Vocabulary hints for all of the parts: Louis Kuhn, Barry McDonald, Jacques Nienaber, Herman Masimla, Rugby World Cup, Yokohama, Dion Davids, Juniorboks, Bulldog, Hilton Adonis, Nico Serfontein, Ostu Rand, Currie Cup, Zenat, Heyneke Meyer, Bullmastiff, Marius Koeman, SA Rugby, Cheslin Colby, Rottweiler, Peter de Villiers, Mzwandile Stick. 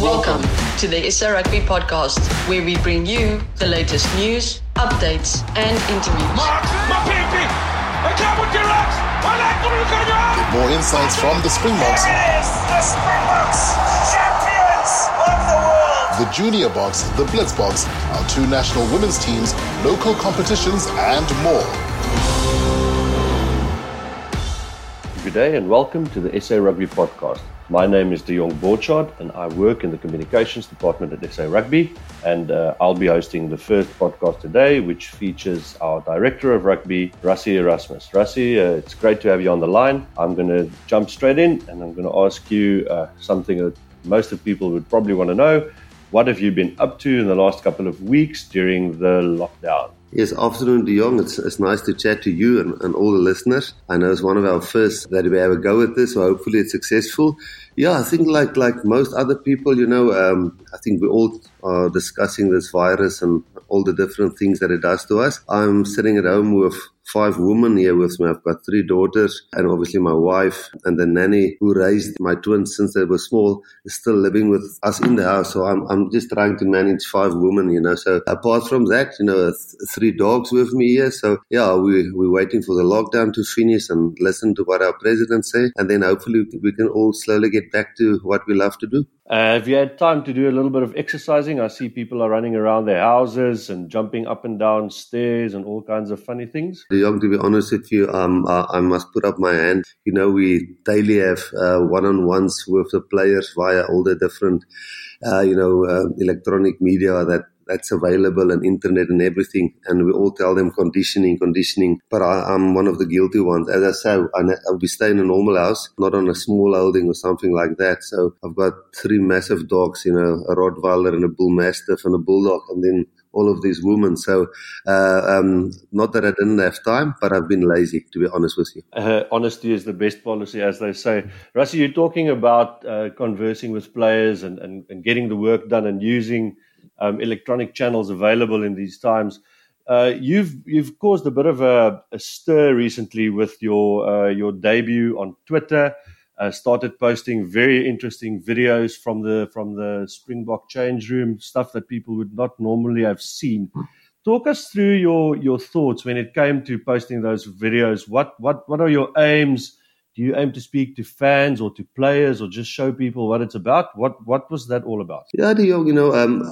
Welcome to the SA Rugby podcast, where we bring you the latest news, updates, and interviews. Get more insights from the Springboks. Here it is, the Springboks, champions of the world. The Juniorboks, the Blitzboks, our two national women's teams, local competitions, and more. Good day and welcome to the SA Rugby podcast. My name is De Jong Borchardt and I work in the communications department at SA Rugby, and I'll be hosting the first podcast today, which features our director of rugby, Rassie Erasmus. Rassie, it's great to have you on the line. I'm going to jump straight in and I'm going to ask you something that most of people would probably want to know. What have you been up to in the last couple of weeks during the lockdown? Yes, afternoon, De Jong. It's nice to chat to you and all the listeners. I know it's one of our first that we have a go at this, so hopefully it's successful. Yeah, I think like most other people, you know, I think we all are discussing this virus and all the different things that it does to us. I'm sitting at home with 5 women here with me. I've got 3 daughters and obviously my wife, and the nanny who raised my twins since they were small is still living with us in the house. So I'm just trying to manage 5 women, you know. So apart from that, you know, 3 dogs with me here. So yeah, we're waiting for the lockdown to finish and listen to what our president say, and then hopefully we can all slowly get back to what we love to do. Have you had time to do a little bit of exercising? I see people are running around their houses and jumping up and down stairs and all kinds of funny things. De Jong, to be honest with you, I must put up my hand. You know, we daily have one-on-ones with the players via all the different, electronic media that's available, and internet and everything. And we all tell them conditioning. But I'm one of the guilty ones. As I say, I'll be staying in a normal house, not on a small holding or something like that. So I've got 3 massive dogs, you know, a Rottweiler and a Bullmastiff and a Bulldog, and then all of these women. So not that I didn't have time, but I've been lazy, to be honest with you. Honesty is the best policy, as they say. Rassie, you're talking about conversing with players and getting the work done and using electronic channels available in these times. You've caused a bit of a stir recently with your debut on Twitter. Started posting very interesting videos from the Springbok change room, stuff that people would not normally have seen. Talk us through your thoughts when it came to posting those videos. What are your aims? Do you aim to speak to fans or to players, or just show people what it's about? What was that all about? Yeah, De Jong, you know,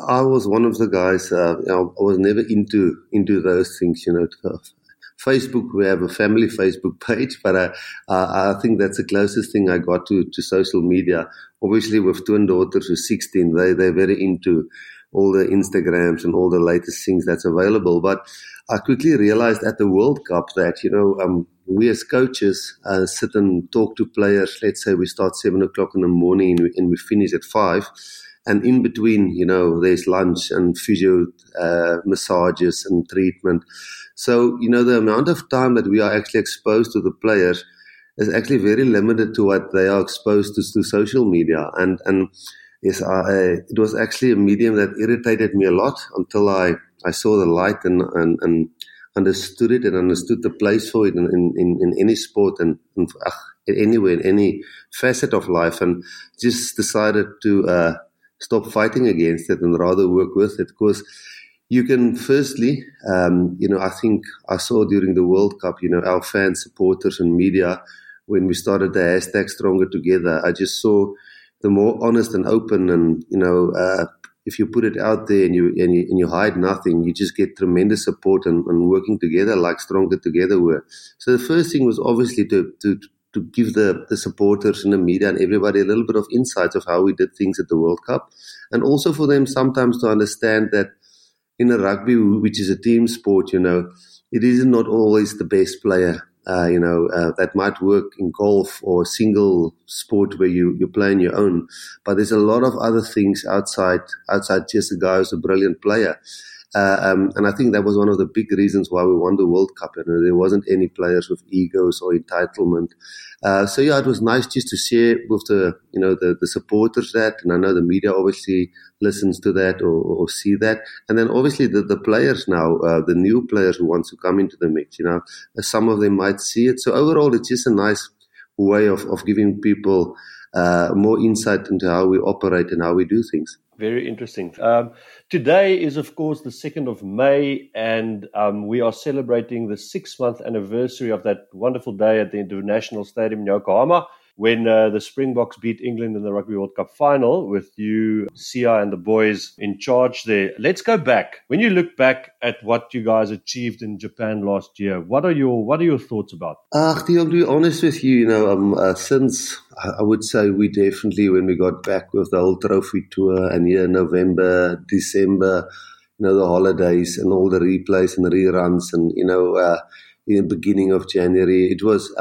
I was one of the guys. I was never into those things, you know. Facebook, we have a family Facebook page, but I think that's the closest thing I got to social media. Obviously, with twin daughters who's 16, they're very into all the Instagrams and all the latest things that's available. But I quickly realized at the World Cup that, you know, we as coaches sit and talk to players. Let's say we start 7 o'clock in the morning and we finish at 5. And in between, you know, there's lunch and physio massages and treatment. So, you know, the amount of time that we are actually exposed to the players is actually very limited to what they are exposed to social media. And yes, it was actually a medium that irritated me a lot until I saw the light and understood it and understood the place for it in any sport and anywhere, in any facet of life, and just decided to stop fighting against it and rather work with it. Because you can firstly, I think I saw during the World Cup, you know, our fans, supporters and media, when we started the hashtag Stronger Together, I just saw the more honest and open and, you know, if you put it out there and you hide nothing, you just get tremendous support and working together like Stronger Together were. So the first thing was obviously to give the supporters and the media and everybody a little bit of insights of how we did things at the World Cup. And also for them sometimes to understand that in a rugby, which is a team sport, you know, it is not always the best player. That might work in golf or single sport where you're playing your own. But there's a lot of other things outside just a guy who's a brilliant player. And I think that was one of the big reasons why we won the World Cup. You know, there wasn't any players with egos or entitlement. It was nice just to share with the supporters that, and I know the media obviously listens to that or see that. And then obviously the players now, the new players who want to come into the mix, you know, some of them might see it. So overall, it's just a nice way of giving people more insight into how we operate and how we do things. Very interesting. Today is, of course, the 2nd of May, and we are celebrating the 6-month anniversary of that wonderful day at the International Stadium in Yokohama, when the Springboks beat England in the Rugby World Cup final, with you, Sia, and the boys in charge there. Let's go back. When you look back at what you guys achieved in Japan last year, what are your thoughts about? I'll be honest with you. You know, since I would say we definitely, when we got back with the whole trophy tour and here in November, December, you know, the holidays and all the replays and the reruns and, you know, in the beginning of January, it was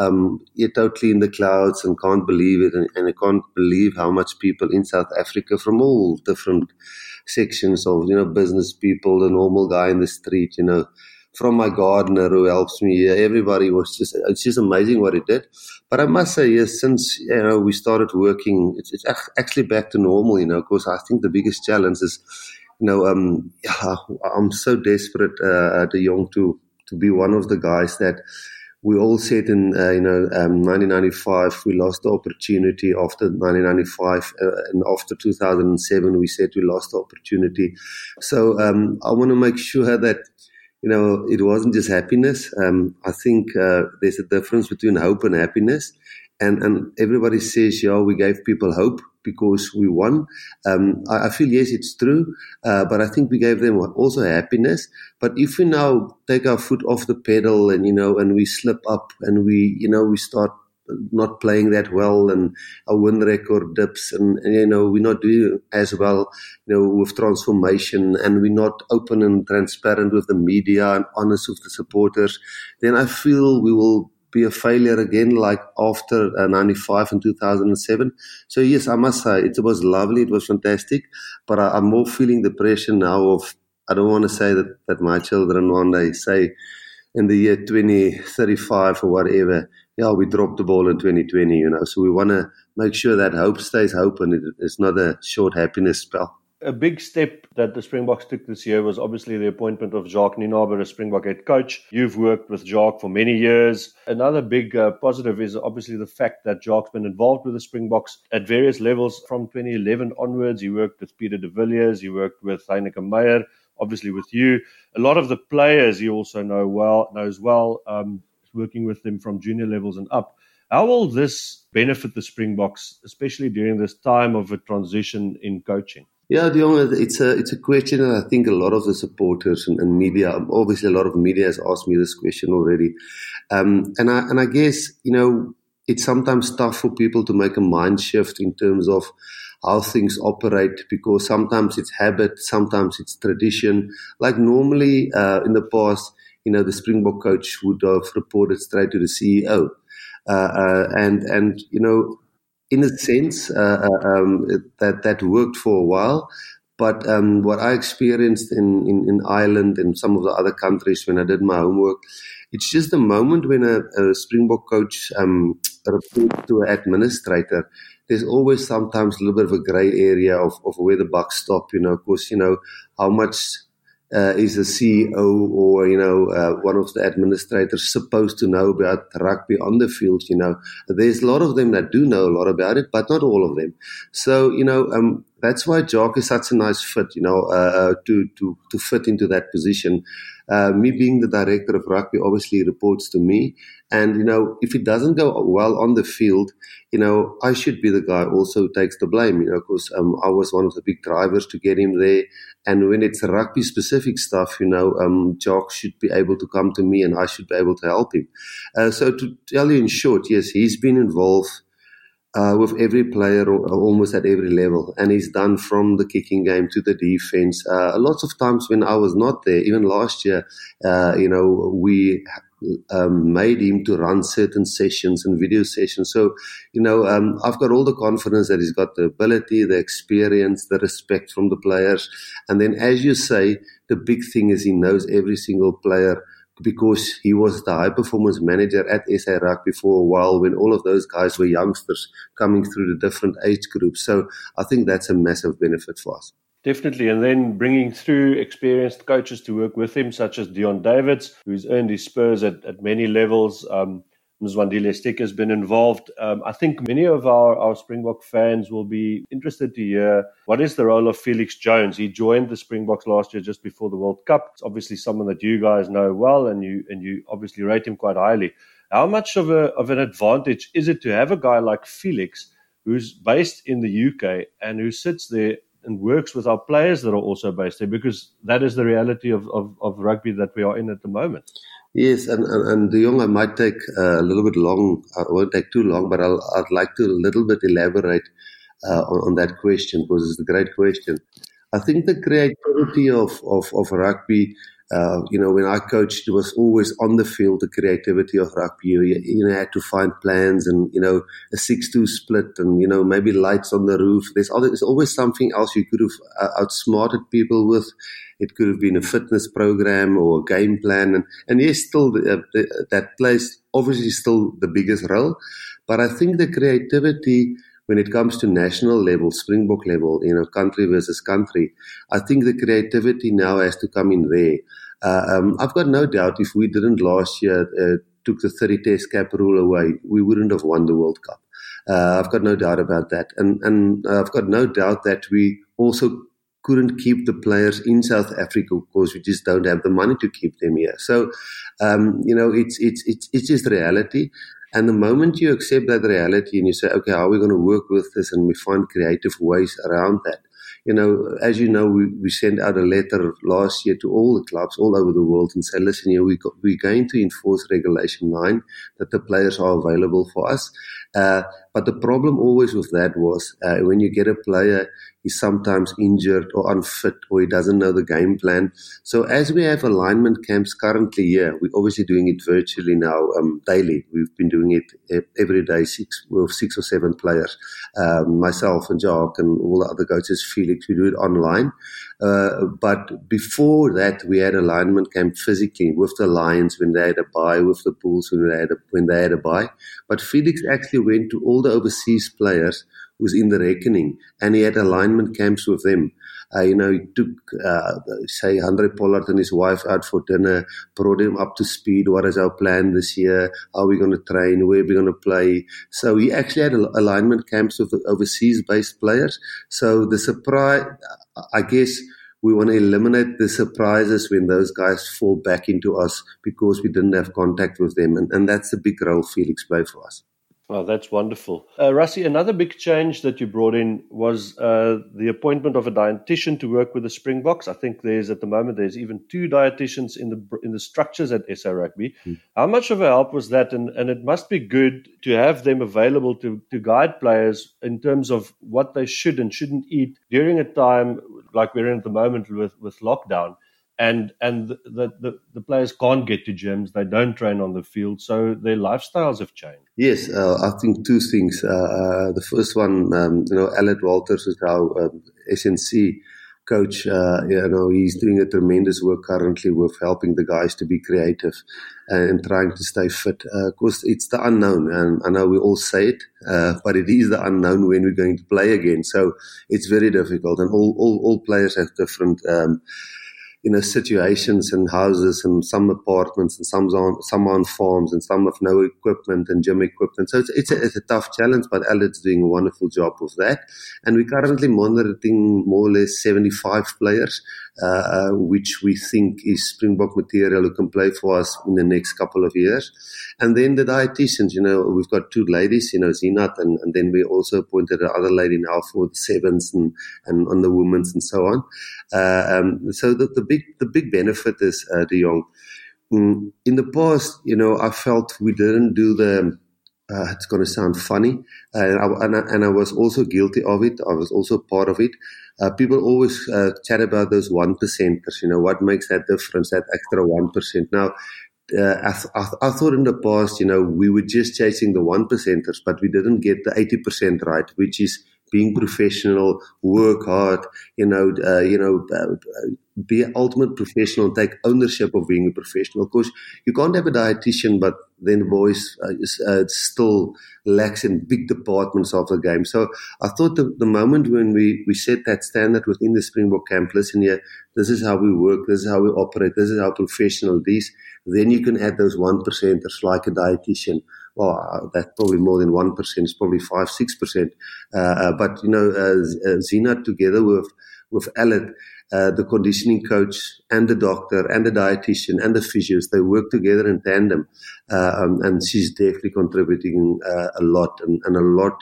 you're totally in the clouds and can't believe it. And I can't believe how much people in South Africa from all different sections of, you know, business people, the normal guy in the street, you know, from my gardener who helps me here. Everybody was just, it's just amazing what it did. But I must say, yes, since, you know, we started working, it's actually back to normal, you know, because I think the biggest challenge is, you know, I'm so desperate, De Jong, to be one of the guys that we all said in, 1995, we lost the opportunity after 1995, and after 2007, we said we lost the opportunity. So I want to make sure that, you know, it wasn't just happiness. I think there's a difference between hope and happiness. And everybody says, yeah, we gave people hope because we won. I feel, yes, it's true, but I think we gave them also happiness. But if we now take our foot off the pedal and, you know, and we slip up and we, you know, we start not playing that well and our win record dips and you know, we're not doing as well, you know, with transformation, and we're not open and transparent with the media and honest with the supporters, then I feel we will be a failure again, like after 95 and 2007. So yes, I must say it was lovely, it was fantastic, but I'm more feeling the pressure now of, I don't want to say that my children one day say in the year 2035 or whatever, yeah, we dropped the ball in 2020, you know. So we want to make sure that hope stays hope and it's not a short happiness spell. A big step that the Springboks took this year was obviously the appointment of Jacques Nienaber as Springbok head coach. You've worked with Jacques for many years. Another big positive is obviously the fact that Jacques has been involved with the Springboks at various levels from 2011 onwards. He worked with Peter de Villiers, he worked with Heyneke Meyer, obviously with you. A lot of the players you also knows well, working with them from junior levels and up. How will this benefit the Springboks, especially during this time of a transition in coaching? Yeah, Dion, it's a question that I think a lot of the supporters and media, obviously a lot of media has asked me this question already. And I guess, you know, it's sometimes tough for people to make a mind shift in terms of how things operate, because sometimes it's habit, sometimes it's tradition. Like normally in the past, you know, the Springbok coach would have reported straight to the CEO. And you know, in a sense, that worked for a while. But what I experienced in Ireland and some of the other countries when I did my homework, it's just the moment when a Springbok coach reports to an administrator, there's always sometimes a little bit of a grey area of where the buck stops, you know. Of course, you know, how much is the CEO or, you know, one of the administrators supposed to know about rugby on the field, you know. There's a lot of them that do know a lot about it, but not all of them. So, you know, that's why Jacques is such a nice fit, you know, to fit into that position. Me being the director of rugby obviously reports to me. And, you know, if it doesn't go well on the field, you know, I should be the guy also who takes the blame, you know, because I was one of the big drivers to get him there. And when it's rugby-specific stuff, you know, Jacques should be able to come to me and I should be able to help him. So to tell you in short, yes, he's been involved with every player almost at every level. And he's done from the kicking game to the defense. Lots of times when I was not there, even last year, you know, we made him to run certain sessions and video sessions. So, you know, I've got all the confidence that he's got the ability, the experience, the respect from the players. And then, as you say, the big thing is he knows every single player, because he was the high-performance manager at SA Rugby for a while when all of those guys were youngsters coming through the different age groups. So I think that's a massive benefit for us. Definitely. And then bringing through experienced coaches to work with him, such as Dion Davids, who's earned his spurs at many levels. Mzwandile Stick has been involved. I think many of our Springbok fans will be interested to hear what is the role of Felix Jones. He joined the Springboks last year just before the World Cup. It's obviously someone that you guys know well, and you obviously rate him quite highly. How much of an advantage is it to have a guy like Felix, who's based in the UK and who sits there and works with our players that are also based there? Because that is the reality of rugby that we are in at the moment. Yes, and De Jong, I might take a little bit long. I won't take too long, but I'd like to a little bit elaborate on that question, because it's a great question. I think the creativity of rugby, when I coached, it was always on the field, the creativity of rugby. You had to find plans and, a 6-2 split and, maybe lights on the roof. There's always something else you could have outsmarted people with. It could have been a fitness program or a game plan. And yes, still that plays obviously still the biggest role. But I think the creativity when it comes to national level, Springbok level, country versus country, I think the creativity now has to come in there. I've got no doubt if we didn't last year took the 30 test cap rule away, we wouldn't have won the World Cup. I've got no doubt about that. And I've got no doubt that we also couldn't keep the players in South Africa because we just don't have the money to keep them here. So, it's just reality. And the moment you accept that reality and you say, okay, how are we going to work with this? And we find creative ways around that. As you know, we sent out a letter last year to all the clubs all over the world and said, listen, we're going to enforce Regulation 9, that the players are available for us. But the problem always with that was when you get a player, he's sometimes injured or unfit or he doesn't know the game plan. So as we have alignment camps currently here, we're obviously doing it virtually now daily. We've been doing it every day with 6 or 7 players, myself and Jacques and all the other coaches, Felix. We do it online. But before that, we had alignment camp physically with the Lions when they had a bye, with the Bulls when they had a bye. But Felix actually went to all the overseas players who's in the reckoning, and he had alignment camps with them. He took, Andre Pollard and his wife out for dinner, brought him up to speed. What is our plan this year? How are we going to train? Where are we going to play? So he actually had alignment camps with overseas-based players. So the surprise, I guess, we want to eliminate the surprises when those guys fall back into us because we didn't have contact with them. And that's the big role Felix played for us. Well, that's wonderful. Rassie, another big change that you brought in was the appointment of a dietitian to work with the Springboks. I think at the moment there's even 2 dietitians in the structures at SA Rugby. Mm. How much of a help was that? And it must be good to have them available to guide players in terms of what they should and shouldn't eat during a time like we're in at the moment with lockdown. And the players can't get to gyms. They don't train on the field, so their lifestyles have changed. Yes, I think 2 things. The first one, Alec Walters is our SNC coach. He's doing a tremendous work currently with helping the guys to be creative and trying to stay fit. Of course, it's the unknown, and I know we all say it, but it is the unknown when we're going to play again. So it's very difficult, and all players have different situations and houses, and some apartments, and some on farms, and some with no equipment and gym equipment. So it's a tough challenge, but Alec's doing a wonderful job with that. And we're currently monitoring more or less 75 players, which we think is Springbok material who can play for us in the next couple of years. And then the dietitians, we've got 2 ladies, Zenat, and then we also appointed another lady now for the sevens and on the women's and so on. So the big benefit is De Jong. In the past, I felt we didn't do the. It's going to sound funny, and I was also guilty of it. I was also part of it. People always chat about those 1%ers. What makes that difference? That extra 1%. Now, I thought in the past, we were just chasing the 1%ers, but we didn't get the 80% right, which is being professional, work hard, be an ultimate professional and take ownership of being a professional. Of course, you can't have a dietitian, but then the boys still lacks in big departments of the game. So I thought the moment when we set that standard within the Springbok camp, listen here, this is how we work, this is how we operate, this is how professional it is, then you can add those 1%ers like a dietitian well, that's probably more than 1%, it's probably 5%, 6%. But, you know, Zenat together with Alec, the conditioning coach and the doctor and the dietitian and the physios, they work together in tandem. And she's definitely contributing a lot and a lot.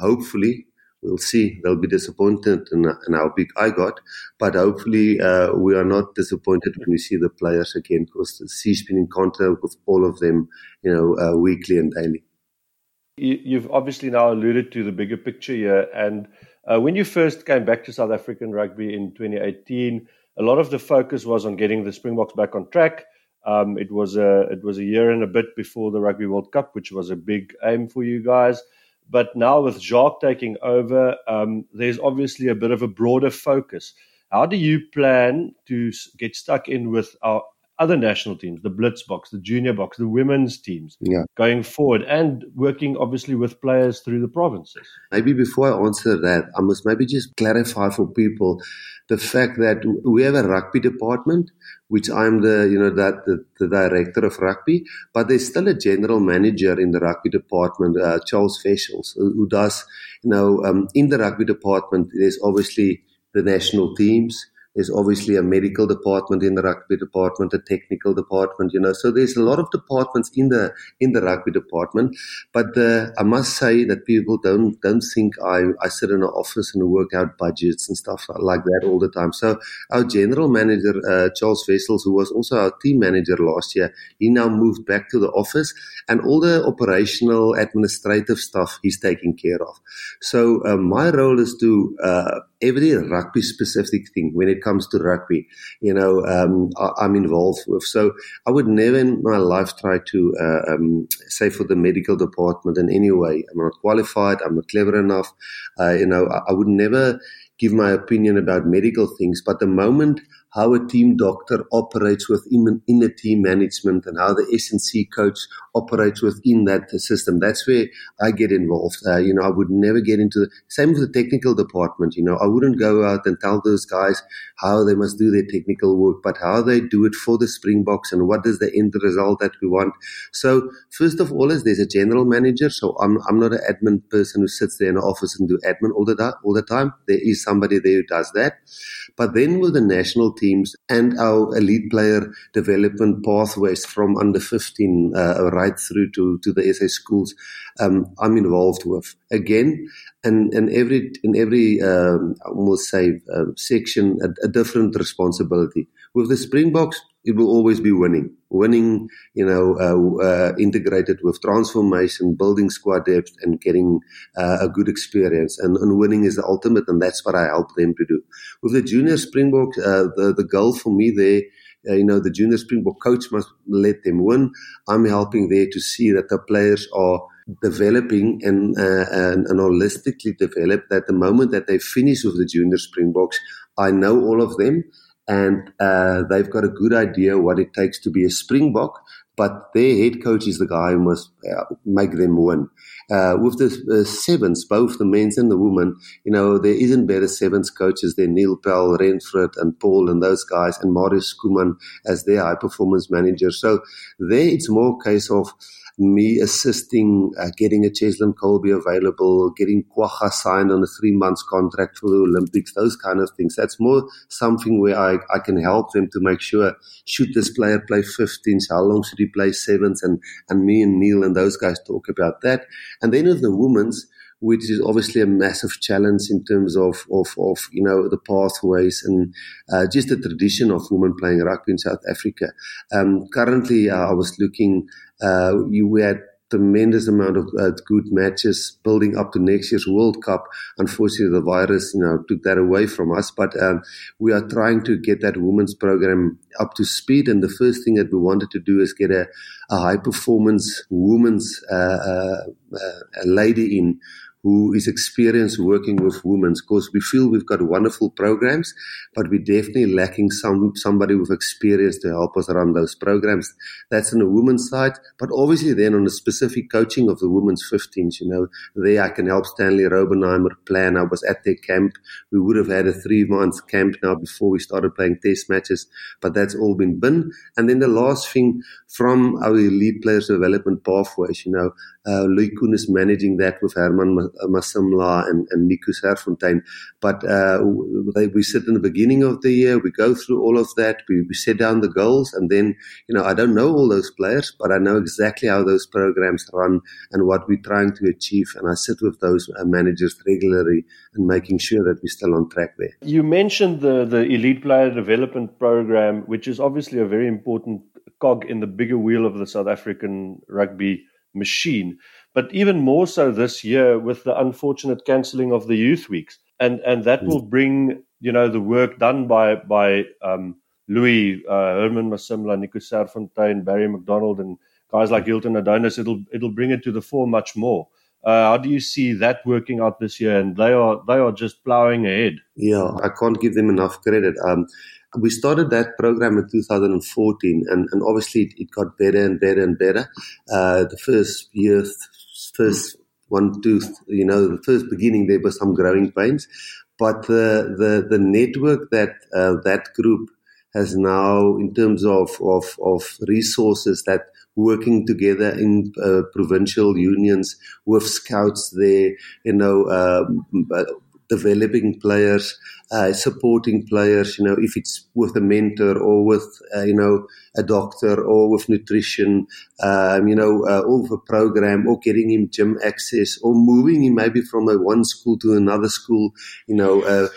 Hopefully, we'll see. They'll be disappointed in how big I got. But hopefully, we are not disappointed when we see the players again, because she's been in contact with all of them, you know, weekly and daily. You've obviously now alluded to the bigger picture here. And when you first came back to South African rugby in 2018, a lot of the focus was on getting the Springboks back on track. It was a year and a bit before the Rugby World Cup, which was a big aim for you guys. But now with Jacques taking over, there's obviously a bit of a broader focus. How do you plan to get stuck in with our other national teams, the Blitzboks, the Juniorboks, the women's teams, going forward, and working obviously with players through the provinces? Maybe before I answer that, I must maybe just clarify for people the fact that we have a rugby department, which I'm the director of rugby, but there's still a general manager in the rugby department, Charles Vessels, who does, in the rugby department, there's obviously the national teams. There's obviously a medical department in the rugby department, a technical department, So there's a lot of departments in the rugby department. But I must say that people don't think I sit in an office and work out budgets and stuff like that all the time. So our general manager, Charles Vessels, who was also our team manager last year, he now moved back to the office, and all the operational administrative stuff he's taking care of. So my role is to every rugby-specific thing when it comes to rugby, I'm involved with. So I would never in my life try to say for the medical department in any way. I'm not qualified. I'm not clever enough. I would never give my opinion about medical things. But the moment how a team doctor operates within inner team management and how the S&C coach operates within that system, that's where I get involved. I would never get into the same with the technical department. I wouldn't go out and tell those guys how they must do their technical work, but how they do it for the Springboks and what is the end result that we want. So first of all, there's a general manager. So I'm not an admin person who sits there in the office and do admin all the time. There is somebody there who does that. But then with the national teams and our elite player development pathways from under 15 right through to the SA schools, I'm involved with. Again, in every section, a different responsibility. With the Springboks, it will always be winning, integrated with transformation, building squad depth, and getting a good experience. And winning is the ultimate, and that's what I help them to do. With the junior Springboks, the goal for me there, the junior Springbok coach must let them win. I'm helping there to see that the players are developing and holistically developed, that the moment that they finish with the junior Springboks, I know all of them. And they've got a good idea what it takes to be a Springbok, but their head coach is the guy who must make them win. With the sevens, both the men's and the women, there isn't better sevens coaches than Neil Powell, Renfred and Paul and those guys, and Marius Koeman as their high-performance manager. So there it's more a case of me assisting, getting a Cheslin Colby available, getting Quagga signed on a 3-month contract for the Olympics, those kind of things. That's more something where I can help them to make sure, should this player play 15s? How long should he play 7s? And me and Neil and those guys talk about that. And then with the women's, which is obviously a massive challenge in terms of the pathways and just the tradition of women playing rugby in South Africa. Currently, I was looking, we had tremendous amount of good matches building up to next year's World Cup. Unfortunately, the virus, took that away from us, but we are trying to get that women's program up to speed. And the first thing that we wanted to do is get a high performance women's lady in who is experienced working with women, because we feel we've got wonderful programs, but we're definitely lacking somebody with experience to help us run those programs. That's on the women's side, but obviously then on the specific coaching of the women's 15s, you know, there I can help Stanley Robenheimer plan. I was at their camp. We would have had a 3-month camp now before we started playing test matches, but that's all been binned. And then the last thing from our elite players development pathways, you know, Louis Kuhn is managing that with Herman Masimla and Nico Serfontein. But we sit in the beginning of the year, we go through all of that, we set down the goals, and then, you know, I don't know all those players, but I know exactly how those programs run and what we're trying to achieve. And I sit with those managers regularly and making sure that we're still on track there. You mentioned the elite player development program, which is obviously a very important cog in the bigger wheel of the South African rugby machine, but even more so this year with the unfortunate cancelling of the youth weeks, and that will bring, you know, the work done by Louis, Herman Masimla, Nico Serfontein, Barry McDonald, and guys like Hilton Adonis. It'll bring it to the fore much more. How do you see that working out this year? And they are just ploughing ahead. Yeah, I can't give them enough credit. We started that program in 2014, and obviously it got better and better and better. The first year, first one, two, you know, the first beginning, there were some growing pains. But the network that group has now, in terms of resources, that working together in provincial unions with scouts there, you know, developing players, supporting players, you know, if it's with a mentor or with, you know, a doctor or with nutrition, you know, or with a program, or getting him gym access, or moving him maybe from one school to another school, you know,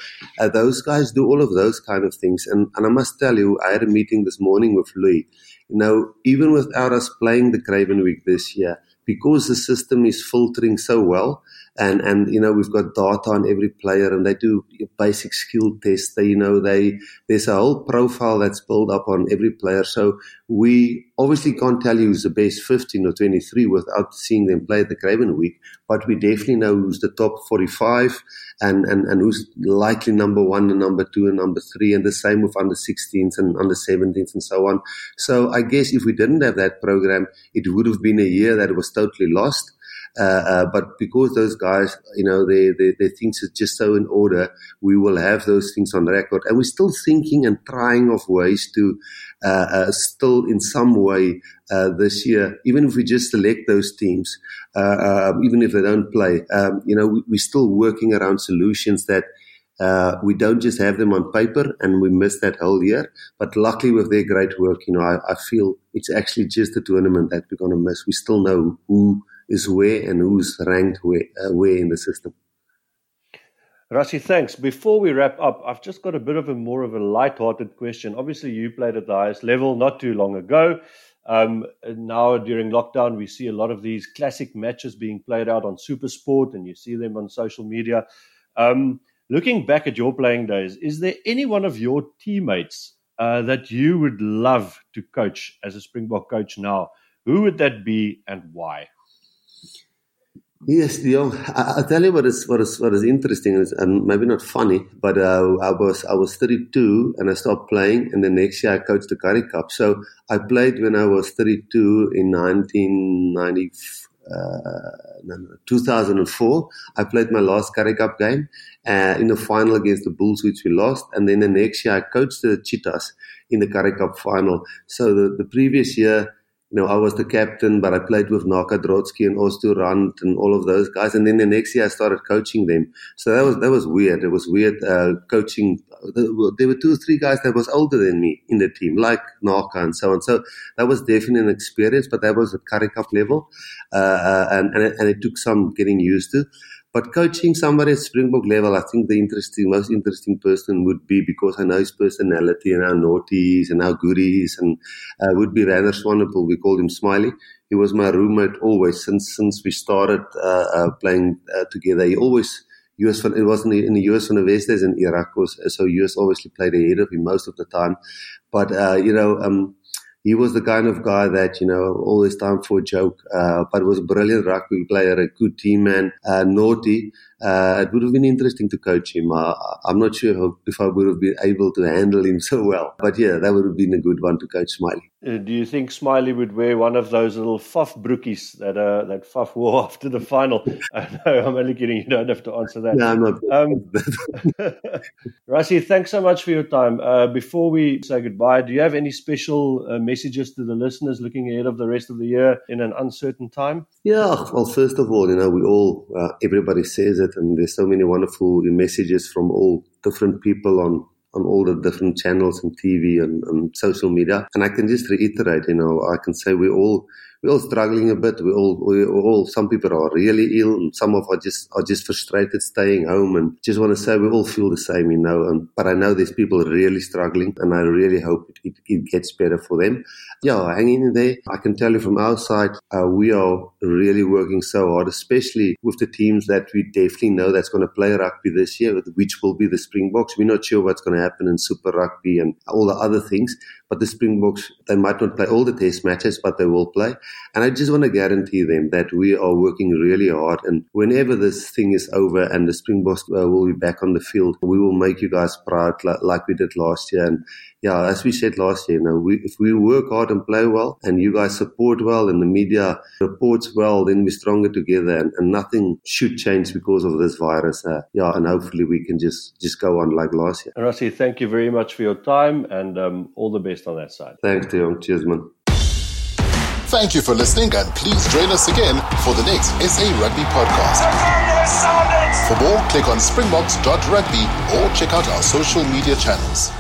those guys do all of those kind of things. And I must tell you, I had a meeting this morning with Louis. You know, even without us playing the Craven Week this year, because the system is filtering so well, and you know, we've got data on every player, and they do basic skill tests. They, you know, there's a whole profile that's built up on every player. So we obviously can't tell you who's the best 15 or 23 without seeing them play at the Craven Week, but we definitely know who's the top 45 and who's likely number 1 and number 2 and number 3, and the same with under 16s and under 17s and so on. So I guess if we didn't have that program, it would have been a year that was totally lost. But because those guys, you know, their things are just so in order, we will have those things on record. And we're still thinking and trying of ways to still in some way this year, even if we just select those teams, even if they don't play, you know, we're still working around solutions that we don't just have them on paper and we miss that whole year. But luckily with their great work, you know, I feel it's actually just the tournament that we're going to miss. We still know who is where and who's ranked where in the system. Rassie, thanks. Before we wrap up, I've just got a bit of a more of a light-hearted question. Obviously, you played at the highest level not too long ago. Now during lockdown, we see a lot of these classic matches being played out on SuperSport, and you see them on social media. Looking back at your playing days, is there any one of your teammates that you would love to coach as a Springbok coach now? Who would that be and why? Yes, Dion. I'll tell you what is interesting is, and maybe not funny, but I was 32 and I stopped playing, and the next year I coached the Currie Cup. So I played when I was 32 in 2004. I played my last Currie Cup game in the final against the Bulls, which we lost, and then the next year I coached the Cheetahs in the Currie Cup final. So the previous year, you know, I was the captain, but I played with Naka Drotsky and Ostu Rand and all of those guys. And then the next year I started coaching them. So that was weird. It was weird coaching. There were 2 or 3 guys that was older than me in the team, like Naka and so on. So that was definitely an experience, but that was at Currie Cup level. And it took some getting used to. But coaching somebody at Springbok level, I think the most interesting person would be, because I know his personality and how naughty he is and how good he is, and would be Rander Swanepoel. We called him Smiley. He was my roommate always since we started playing together. He always, it was in the US on the West days in Iraq, so US obviously played ahead of him most of the time. But, you know, he was the kind of guy that, you know, always time for a joke, but was a brilliant rugby player, a good team man, naughty. It would have been interesting to coach him. I'm not sure if I would have been able to handle him so well. But yeah, that would have been a good one to coach Smiley. Do you think Smiley would wear one of those little Faf broekies that Faf wore after the final? No, I'm only kidding. You don't have to answer that. No, I'm not. Rassie, thanks so much for your time. Before we say goodbye, do you have any special messages to the listeners looking ahead of the rest of the year in an uncertain time? Yeah, well, first of all, you know, we all, everybody says it, and there's so many wonderful messages from all different people on all the different channels and TV and social media. And I can just reiterate, you know, I can say we're all struggling a bit. We all some people are really ill, and some of are just frustrated staying home, and just want to say we all feel the same, you know. But I know there's people really struggling, and I really hope it gets better for them. Yeah, hang in there. I can tell you from our side, we are really working so hard, especially with the teams that we definitely know that's going to play rugby this year, which will be the Springboks. We're not sure what's going to happen in Super Rugby and all the other things, but the Springboks, they might not play all the test matches, but they will play. And I just want to guarantee them that we are working really hard. And whenever this thing is over and the Springboks will be back on the field, we will make you guys proud like we did last year. And yeah, as we said last year, you know, if we work hard and play well, and you guys support well, and the media reports well, then we're stronger together. And nothing should change because of this virus. And hopefully we can just go on like last year. Rassie, thank you very much for your time, and all the best on that side. Thanks, De Jong. Cheers, man. Thank you for listening, and please join us again for the next SA Rugby podcast. For more, click on springboks.rugby or check out our social media channels.